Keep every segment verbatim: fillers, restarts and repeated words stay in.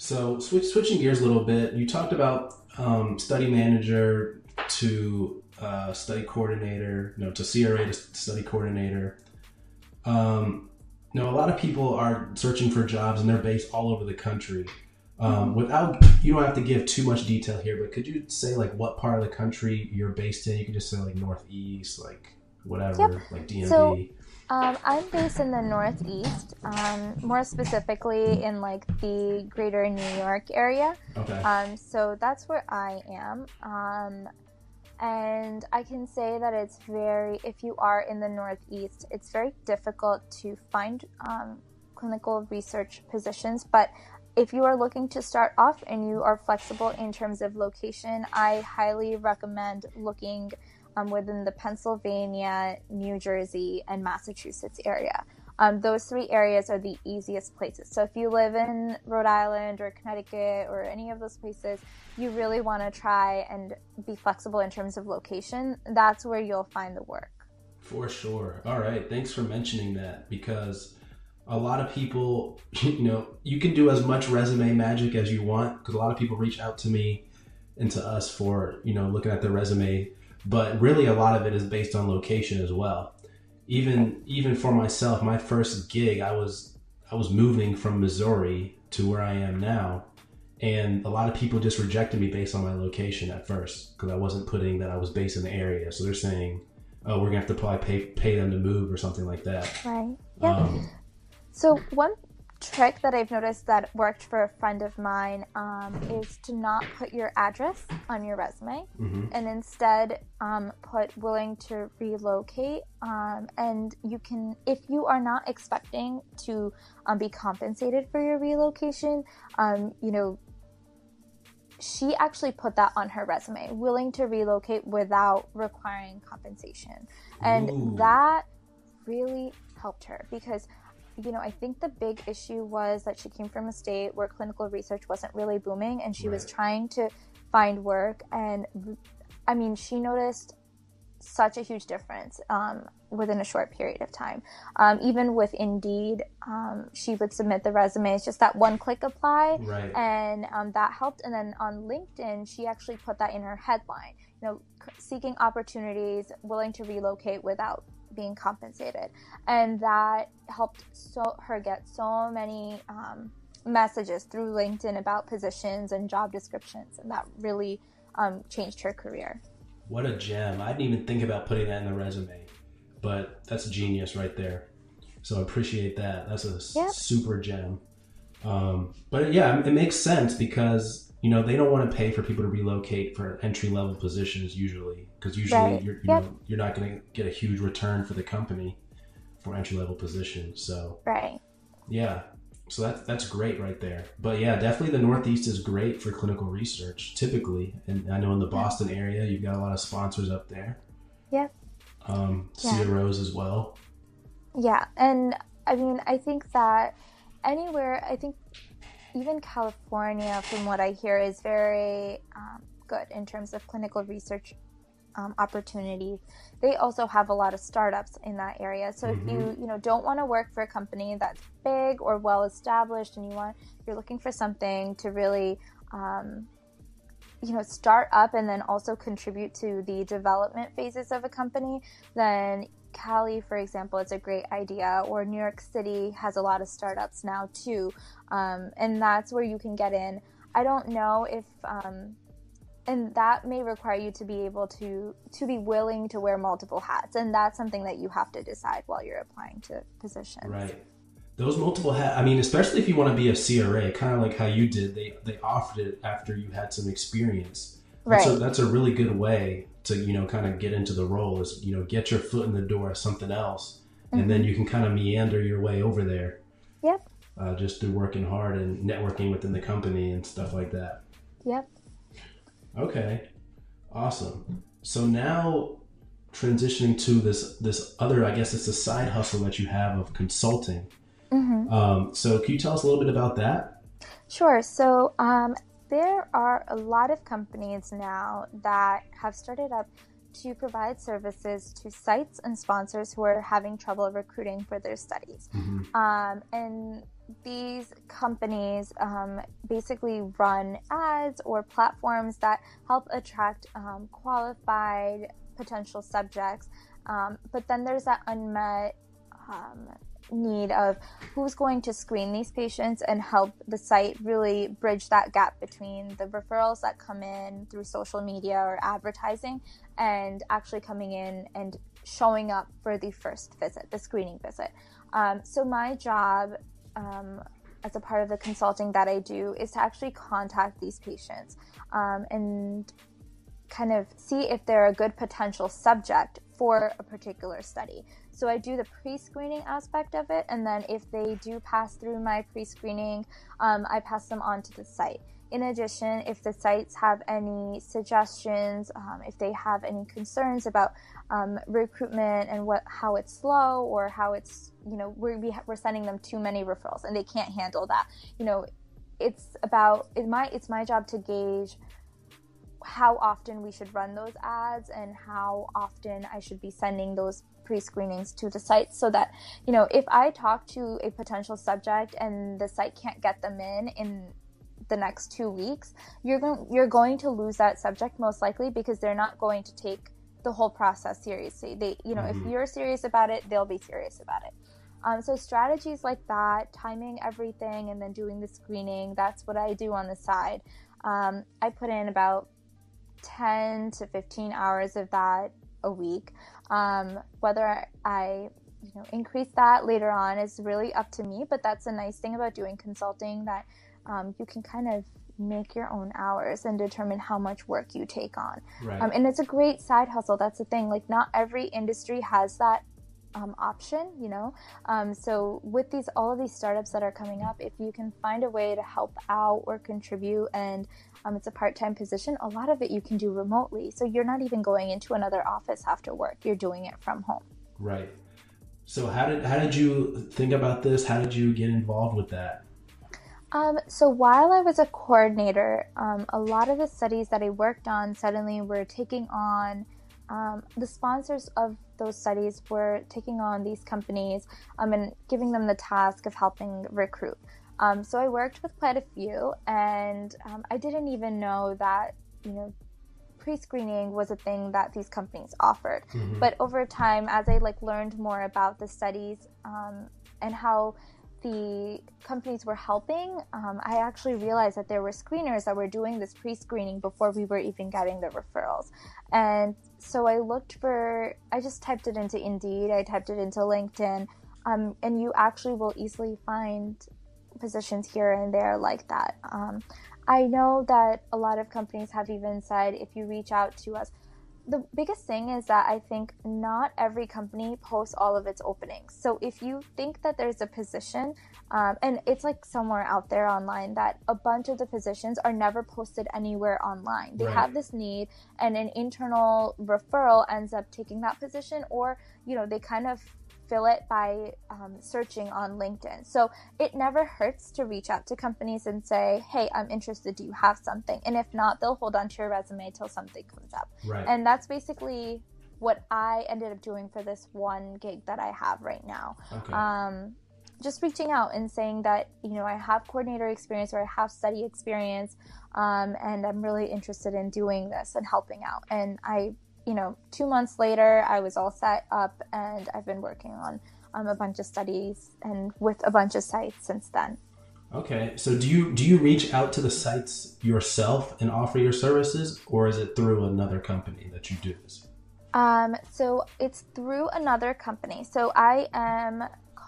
So switch, switching gears a little bit, you talked about um, study manager to uh, study coordinator, you know, to C R A to study coordinator. Um, you know, a lot of people are searching for jobs and they're based all over the country. Um, without, you don't have to give too much detail here, but could you say like what part of the country you're based in? You could just say like Northeast, like whatever, yep. Like D M V. So- Um, I'm based in the Northeast, um, more specifically in like the greater New York area. Okay. Um, so that's where I am. Um, and I can say that it's very, if you are in the Northeast, it's very difficult to find um, clinical research positions. But if you are looking to start off and you are flexible in terms of location, I highly recommend looking Um, within the Pennsylvania, New Jersey, and Massachusetts area. Um, those three areas are the easiest places. So if you live in Rhode Island or Connecticut or any of those places, you really want to try and be flexible in terms of location. That's where you'll find the work. For sure. All right. Thanks for mentioning that, because a lot of people, you know, you can do as much resume magic as you want, because a lot of people reach out to me and to us for, you know, looking at their resume. But really, a lot of it is based on location as well. Even even for myself, my first gig, I was I was moving from Missouri to where I am now, and a lot of people just rejected me based on my location at first, because I wasn't putting that I was based in the area. So they're saying, "Oh, we're gonna have to probably pay pay them to move or something like that." Right. Yeah. Um, so one trick that I've noticed that worked for a friend of mine um, is to not put your address on your resume, mm-hmm. and instead um, put willing to relocate. Um, and you can, if you are not expecting to um, be compensated for your relocation, um, you know, she actually put that on her resume, willing to relocate without requiring compensation. And Ooh. That really helped her, because you know, I think the big issue was that she came from a state where clinical research wasn't really booming, and she right. was trying to find work. And I mean, she noticed such a huge difference um, within a short period of time. Um, even with Indeed, um, she would submit the resumes, just that one click apply, right. and um, that helped. And then on LinkedIn, she actually put that in her headline, you know, seeking opportunities, willing to relocate without being compensated, and that helped so her get so many um, messages through LinkedIn about positions and job descriptions, and that really um, changed her career. What a gem. I didn't even think about putting that in the resume, but that's genius right there. So I appreciate that. That's a yep. super gem. Um, but yeah, it makes sense, because you know, they don't want to pay for people to relocate for entry-level positions usually, because usually right. you're, you yep. know, you're not going to get a huge return for the company for entry-level positions. So right. yeah, so that's, that's great right there. But yeah, definitely the Northeast is great for clinical research typically. And I know in the Boston yeah. area, you've got a lot of sponsors up there. Yep. Um, yeah. C R Os as well. Yeah. And I mean, I think that anywhere, I think... even California, from what I hear, is very um, good in terms of clinical research um, opportunities. They also have a lot of startups in that area. So mm-hmm. if you, you know, don't want to work for a company that's big or well established, and you want, you're looking for something to really, um, you know, start up and then also contribute to the development phases of a company, then Cali, for example, is a great idea, or New York City has a lot of startups now too, um, and that's where you can get in. I don't know if, um, and that may require you to be able to to be willing to wear multiple hats, and that's something that you have to decide while you're applying to positions. Right. Those multiple hats. I mean, especially if you want to be a C R A, kind of like how you did. They they offered it after you had some experience. Right. So that's a really good way to, you know, kind of get into the role is, you know, get your foot in the door as something else. Mm-hmm. And then you can kind of meander your way over there. Yep. Uh, just through working hard and networking within the company and stuff like that. Yep. Okay. Awesome. So now transitioning to this, this other, I guess it's a side hustle that you have of consulting. Mm-hmm. Um, so can you tell us a little bit about that? Sure. So um, there are a lot of companies now that have started up to provide services to sites and sponsors who are having trouble recruiting for their studies. Mm-hmm. Um, and these companies um, basically run ads or platforms that help attract um, qualified potential subjects. Um, but then there's that unmet um, need of who's going to screen these patients and help the site really bridge that gap between the referrals that come in through social media or advertising and actually coming in and showing up for the first visit, the screening visit. Um, so my job um, as a part of the consulting that I do is to actually contact these patients um, and kind of see if they're a good potential subject for a particular study. So I do the pre-screening aspect of it, and then if they do pass through my pre-screening, um, I pass them on to the site. In addition, if the sites have any suggestions, um, if they have any concerns about um, recruitment and what how it's slow or how it's, you know, we're, we're sending them too many referrals and they can't handle that. You know, it's about, it my, it's my job to gauge how often we should run those ads and how often I should be sending those pre-screenings to the site so that, you know, if I talk to a potential subject and the site can't get them in in the next two weeks, you're going you're going to lose that subject most likely because they're not going to take the whole process seriously. They, you know, mm-hmm. if you're serious about it, they'll be serious about it. Um, so strategies like that, timing everything and then doing the screening, that's what I do on the side. Um, I put in about ten to fifteen hours of that a week. Um, whether I, you know, increase that later on is really up to me, but that's a nice thing about doing consulting that um, you can kind of make your own hours and determine how much work you take on. Right. Um, and it's a great side hustle. That's the thing. Like, not every industry has that um, option, you know? Um, so with these, all of these startups that are coming up, if you can find a way to help out or contribute and Um, it's a part-time position. A lot of it you can do remotely. So you're not even going into another office after work. You're doing it from home. Right. So how did how did you think about this? How did you get involved with that? Um, so while I was a coordinator, um, a lot of the studies that I worked on suddenly were taking on um, the sponsors of those studies were taking on these companies um, and giving them the task of helping recruit. Um, so I worked with quite a few, and um, I didn't even know that, you know, pre-screening was a thing that these companies offered. Mm-hmm. But over time, as I like learned more about the studies um, and how the companies were helping, um, I actually realized that there were screeners that were doing this pre-screening before we were even getting the referrals. And so I looked for, I just typed it into Indeed, I typed it into LinkedIn, um, and you actually will easily find positions here and there like that. Um, I know that a lot of companies have even said if you reach out to us, the biggest thing is that I think not every company posts all of its openings. So if you think that there's a position, um, and it's like somewhere out there online that a bunch of the positions are never posted anywhere online. They right. have this need and an internal referral ends up taking that position, or, you know, they kind of fill it by um, searching on LinkedIn. So it never hurts to reach out to companies and say, hey, I'm interested. Do you have something? And if not, they'll hold on to your resume till something comes up. Right. And that's basically what I ended up doing for this one gig that I have right now. Okay. Um, just reaching out and saying that, you know, I have coordinator experience or I have study experience, um, and I'm really interested in doing this and helping out. And I You know, two months later, I was all set up, and I've been working on um, a bunch of studies and with a bunch of sites since then. Okay, so do you do you reach out to the sites yourself and offer your services, or is it through another company that you do this? Um, so it's through another company. So I am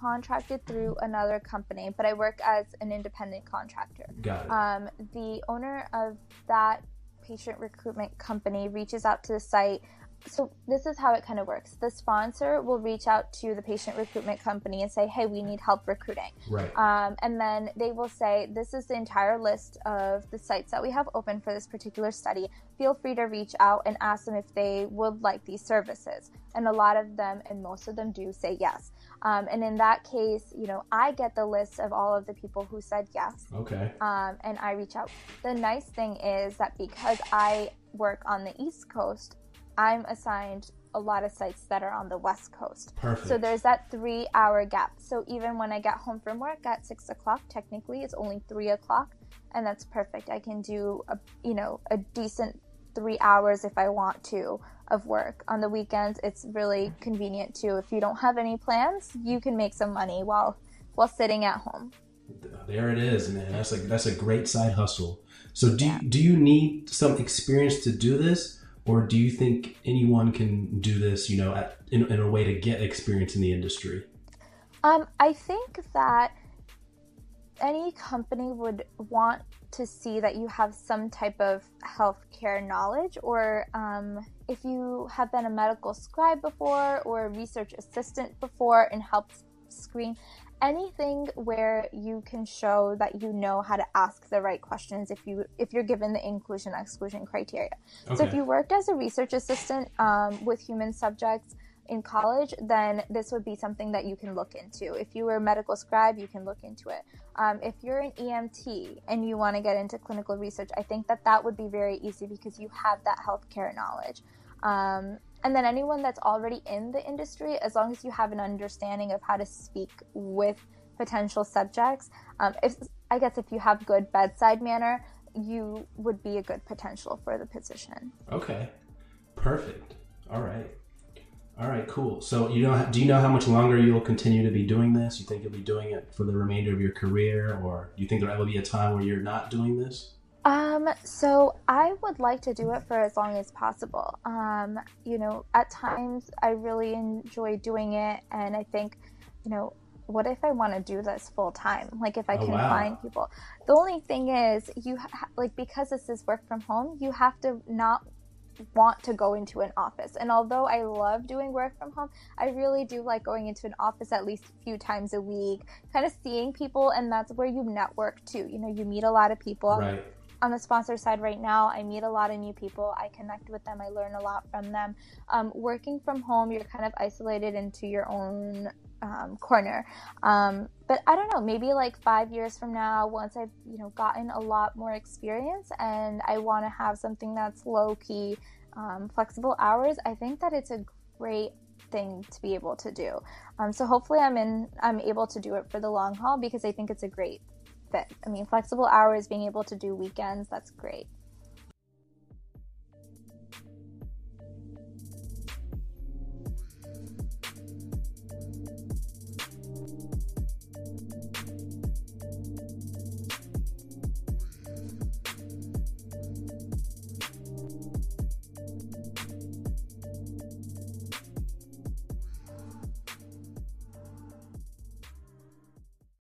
contracted through another company, but I work as an independent contractor. Got it. Um, the owner of that patient recruitment company reaches out to the site. So this is how it kind of works. The sponsor will reach out to the patient recruitment company and say, hey, we need help recruiting. Right. Um, and then they will say, this is the entire list of the sites that we have open for this particular study. Feel free to reach out and ask them if they would like these services. And a lot of them, and most of them do say yes. Um, and in that case, you know, I get the list of all of the people who said yes. Okay. Um, and I reach out. The nice thing is that because I work on the East Coast, I'm assigned a lot of sites that are on the West Coast. Perfect. So there's that three hour gap. So even when I get home from work at six o'clock, technically it's only three o'clock and that's perfect. I can do a, you know, a decent three hours if I want to of work. On the weekends, it's really convenient too. If you don't have any plans, you can make some money while, while sitting at home. There it is, man. That's like, that's a great side hustle. So do, yeah. do you need some experience to do this? Or do you think anyone can do this, you know, at, in, in a way to get experience in the industry? Um, I think that any company would want to see that you have some type of healthcare knowledge, or um, if you have been a medical scribe before or a research assistant before and helped screen, anything where you can show that you know how to ask the right questions if you if you're given the inclusion exclusion criteria. Okay. So if you worked as a research assistant um, with human subjects in college, then this would be something that you can look into. If you were a medical scribe, you can look into it. Um, if you're an E M T and you want to get into clinical research, I think that that would be very easy because you have that healthcare knowledge. Um, and then anyone that's already in the industry, as long as you have an understanding of how to speak with potential subjects, um, if, I guess if you have good bedside manner, you would be a good potential for the position. Okay, perfect. All right. All right, cool. So you know, do you know how much longer you'll continue to be doing this? You think you'll be doing it for the remainder of your career, or do you think there will be a time where you're not doing this? Um, so I would like to do it for as long as possible. Um, you know, at times I really enjoy doing it. And I think, you know, what if I want to do this full time? Like if I can oh, wow. find people. The only thing is you ha- like, because this is work from home, you have to not want to go into an office. And although I love doing work from home, I really do like going into an office at least a few times a week, kind of seeing people. And that's where you network too. You know, you meet a lot of people. Right. On the sponsor side right now, I meet a lot of new people. I connect with them. I learn a lot from them. Um, working from home, you're kind of isolated into your own um, corner. Um, but I don't know, maybe like five years from now, once I've you know gotten a lot more experience and I want to have something that's low-key, um, flexible hours, I think that it's a great thing to be able to do. Um, so hopefully I'm in, I'm able to do it for the long haul because I think it's a great I mean, flexible hours, being able to do weekends, that's great.